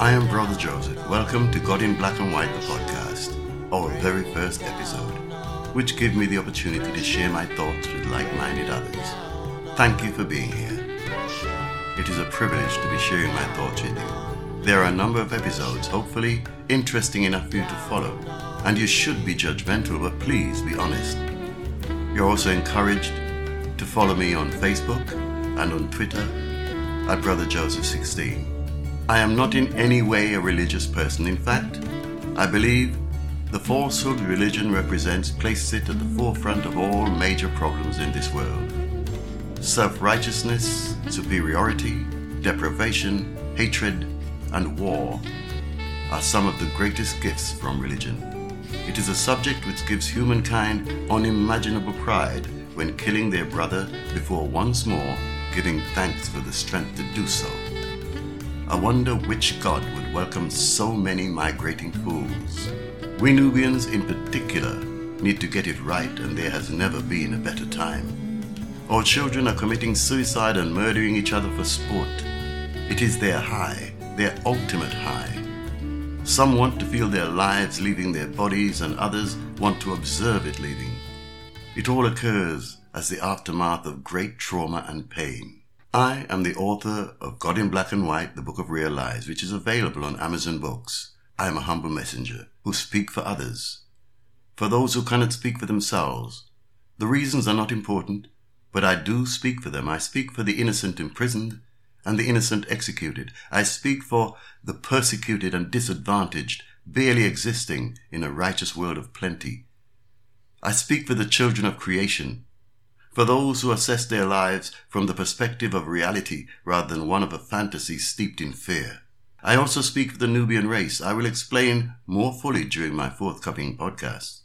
I am Brother Joseph. Welcome to God in Black and White, the podcast, our very first episode, which gave me the opportunity to share my thoughts with like-minded others. Thank you for being here. It is a privilege to be sharing my thoughts with you. There are a number of episodes, hopefully interesting enough for you to follow, and you should be judgmental, but please be honest. You're also encouraged to follow me on Facebook and on Twitter at BrotherJoseph16. I am not in any way a religious person. In fact, I believe the falsehood religion represents places it at the forefront of all major problems in this world. Self-righteousness, superiority, deprivation, hatred, and war are some of the greatest gifts from religion. It is a subject which gives humankind unimaginable pride when killing their brother before once more giving thanks for the strength to do so. I wonder which God would welcome so many migrating fools. We Nubians in particular need to get it right, and there has never been a better time. Our children are committing suicide and murdering each other for sport. It is their high, their ultimate high. Some want to feel their lives leaving their bodies, and others want to observe it leaving. It all occurs as the aftermath of great trauma and pain. I am the author of God in Black and White, The Book of Real Lives, which is available on Amazon Books. I am a humble messenger who speak for others, for those who cannot speak for themselves. The reasons are not important, but I do speak for them. I speak for the innocent imprisoned and the innocent executed. I speak for the persecuted and disadvantaged, barely existing in a righteous world of plenty. I speak for the children of creation, for those who assess their lives from the perspective of reality rather than one of a fantasy steeped in fear. I also speak for the Nubian race. I will explain more fully during my forthcoming podcast.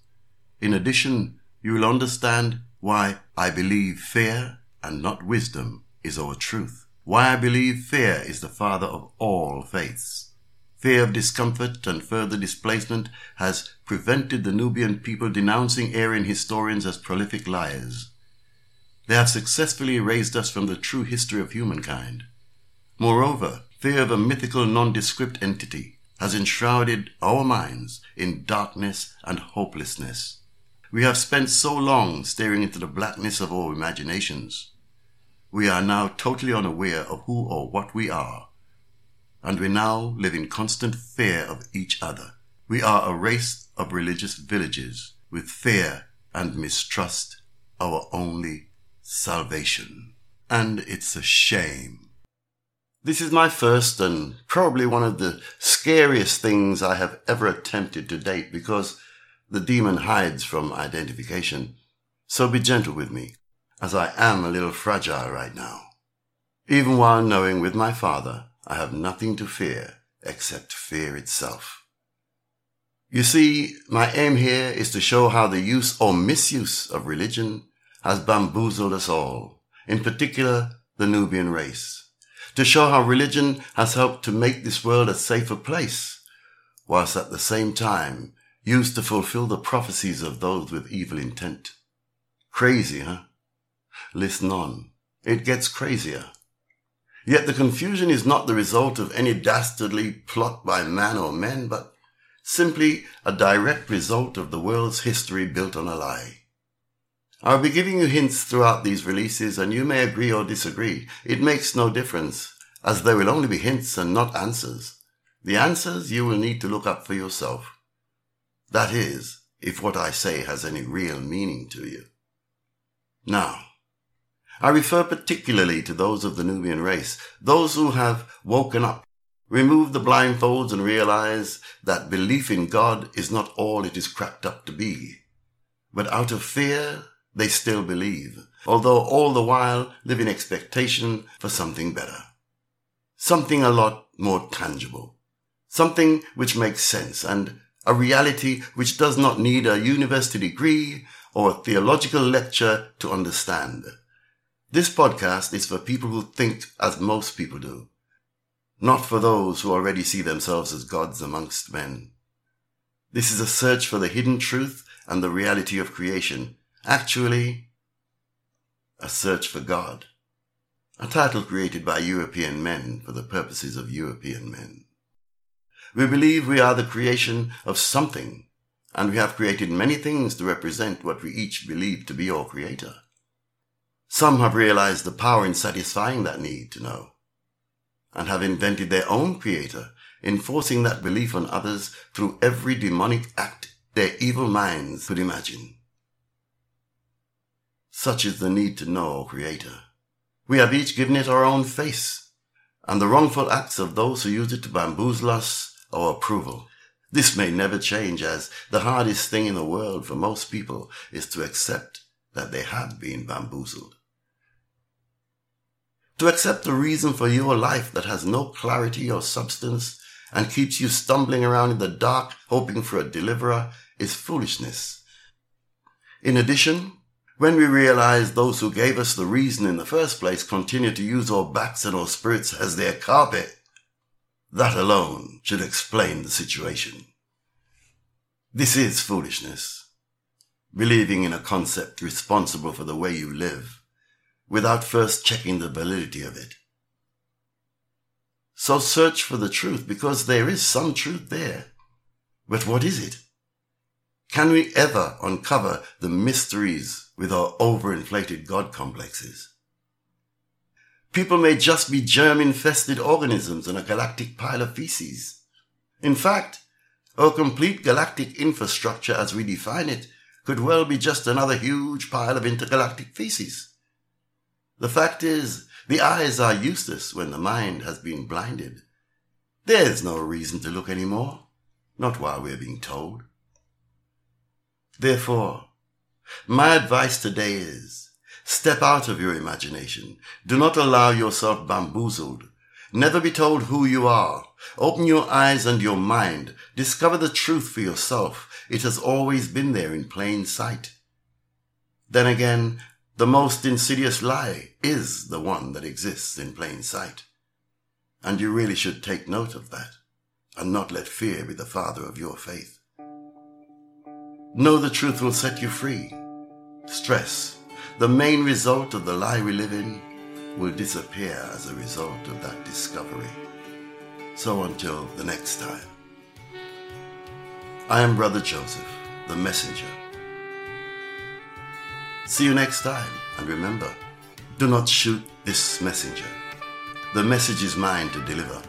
In addition, you will understand why I believe fear and not wisdom is our truth. Why I believe fear is the father of all faiths. Fear of discomfort and further displacement has prevented the Nubian people denouncing Aryan historians as prolific liars. They have successfully erased us from the true history of humankind. Moreover, fear of a mythical nondescript entity has enshrouded our minds in darkness and hopelessness. We have spent so long staring into the blackness of our imaginations. We are now totally unaware of who or what we are, and we now live in constant fear of each other. We are a race of religious villages, with fear and mistrust our only salvation. And it's a shame. This is my first and probably one of the scariest things I have ever attempted to date, because the demon hides from identification. So be gentle with me, as I am a little fragile right now. Even while knowing with my Father, I have nothing to fear except fear itself. You see, my aim here is to show how the use or misuse of religion has bamboozled us all, in particular the Nubian race, to show how religion has helped to make this world a safer place, whilst at the same time used to fulfill the prophecies of those with evil intent. Crazy, huh? Listen on. It gets crazier. Yet the confusion is not the result of any dastardly plot by man or men, but simply a direct result of the world's history built on a lie. I'll be giving you hints throughout these releases, and you may agree or disagree. It makes no difference, as there will only be hints and not answers. The answers you will need to look up for yourself. That is, if what I say has any real meaning to you. Now, I refer particularly to those of the Nubian race, those who have woken up, removed the blindfolds, and realize that belief in God is not all it is cracked up to be. But out of fear, they still believe, although all the while live in expectation for something better. Something a lot more tangible. Something which makes sense, and a reality which does not need a university degree or a theological lecture to understand. This podcast is for people who think as most people do, not for those who already see themselves as gods amongst men. This is a search for the hidden truth and the reality of creation. Actually, a search for God, a title created by European men for the purposes of European men. We believe we are the creation of something, and we have created many things to represent what we each believe to be our creator. Some have realized the power in satisfying that need to know, and have invented their own creator, enforcing that belief on others through every demonic act their evil minds could imagine. Such is the need to know our Creator. We have each given it our own face, and the wrongful acts of those who use it to bamboozle us our approval. This may never change, as the hardest thing in the world for most people is to accept that they have been bamboozled. To accept the reason for your life that has no clarity or substance and keeps you stumbling around in the dark hoping for a deliverer is foolishness. In addition, when we realize those who gave us the reason in the first place continue to use our backs and our spirits as their carpet, that alone should explain the situation. This is foolishness, believing in a concept responsible for the way you live, without first checking the validity of it. So search for the truth, because there is some truth there. But what is it? Can we ever uncover the mysteries with our overinflated God complexes? People may just be germ-infested organisms in a galactic pile of feces. In fact, our complete galactic infrastructure as we define it could well be just another huge pile of intergalactic feces. The fact is, the eyes are useless when the mind has been blinded. There's no reason to look anymore, not while we're being told. Therefore, my advice today is, step out of your imagination. Do not allow yourself bamboozled. Never be told who you are. Open your eyes and your mind. Discover the truth for yourself. It has always been there in plain sight. Then again, the most insidious lie is the one that exists in plain sight. And you really should take note of that and not let fear be the father of your faith. Know the truth will set you free. Stress, the main result of the lie we live in, will disappear as a result of that discovery. So until the next time. I am Brother Joseph, the messenger. See you next time, and remember, do not shoot this messenger. The message is mine to deliver.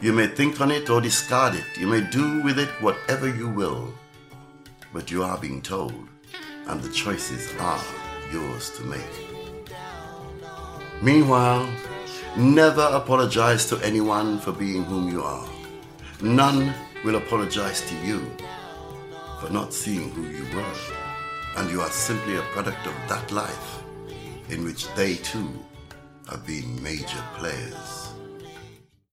You may think on it or discard it. You may do with it whatever you will. But you are being told, and the choices are yours to make. Meanwhile, never apologize to anyone for being whom you are. None will apologize to you for not seeing who you were. And you are simply a product of that life in which they too have been major players.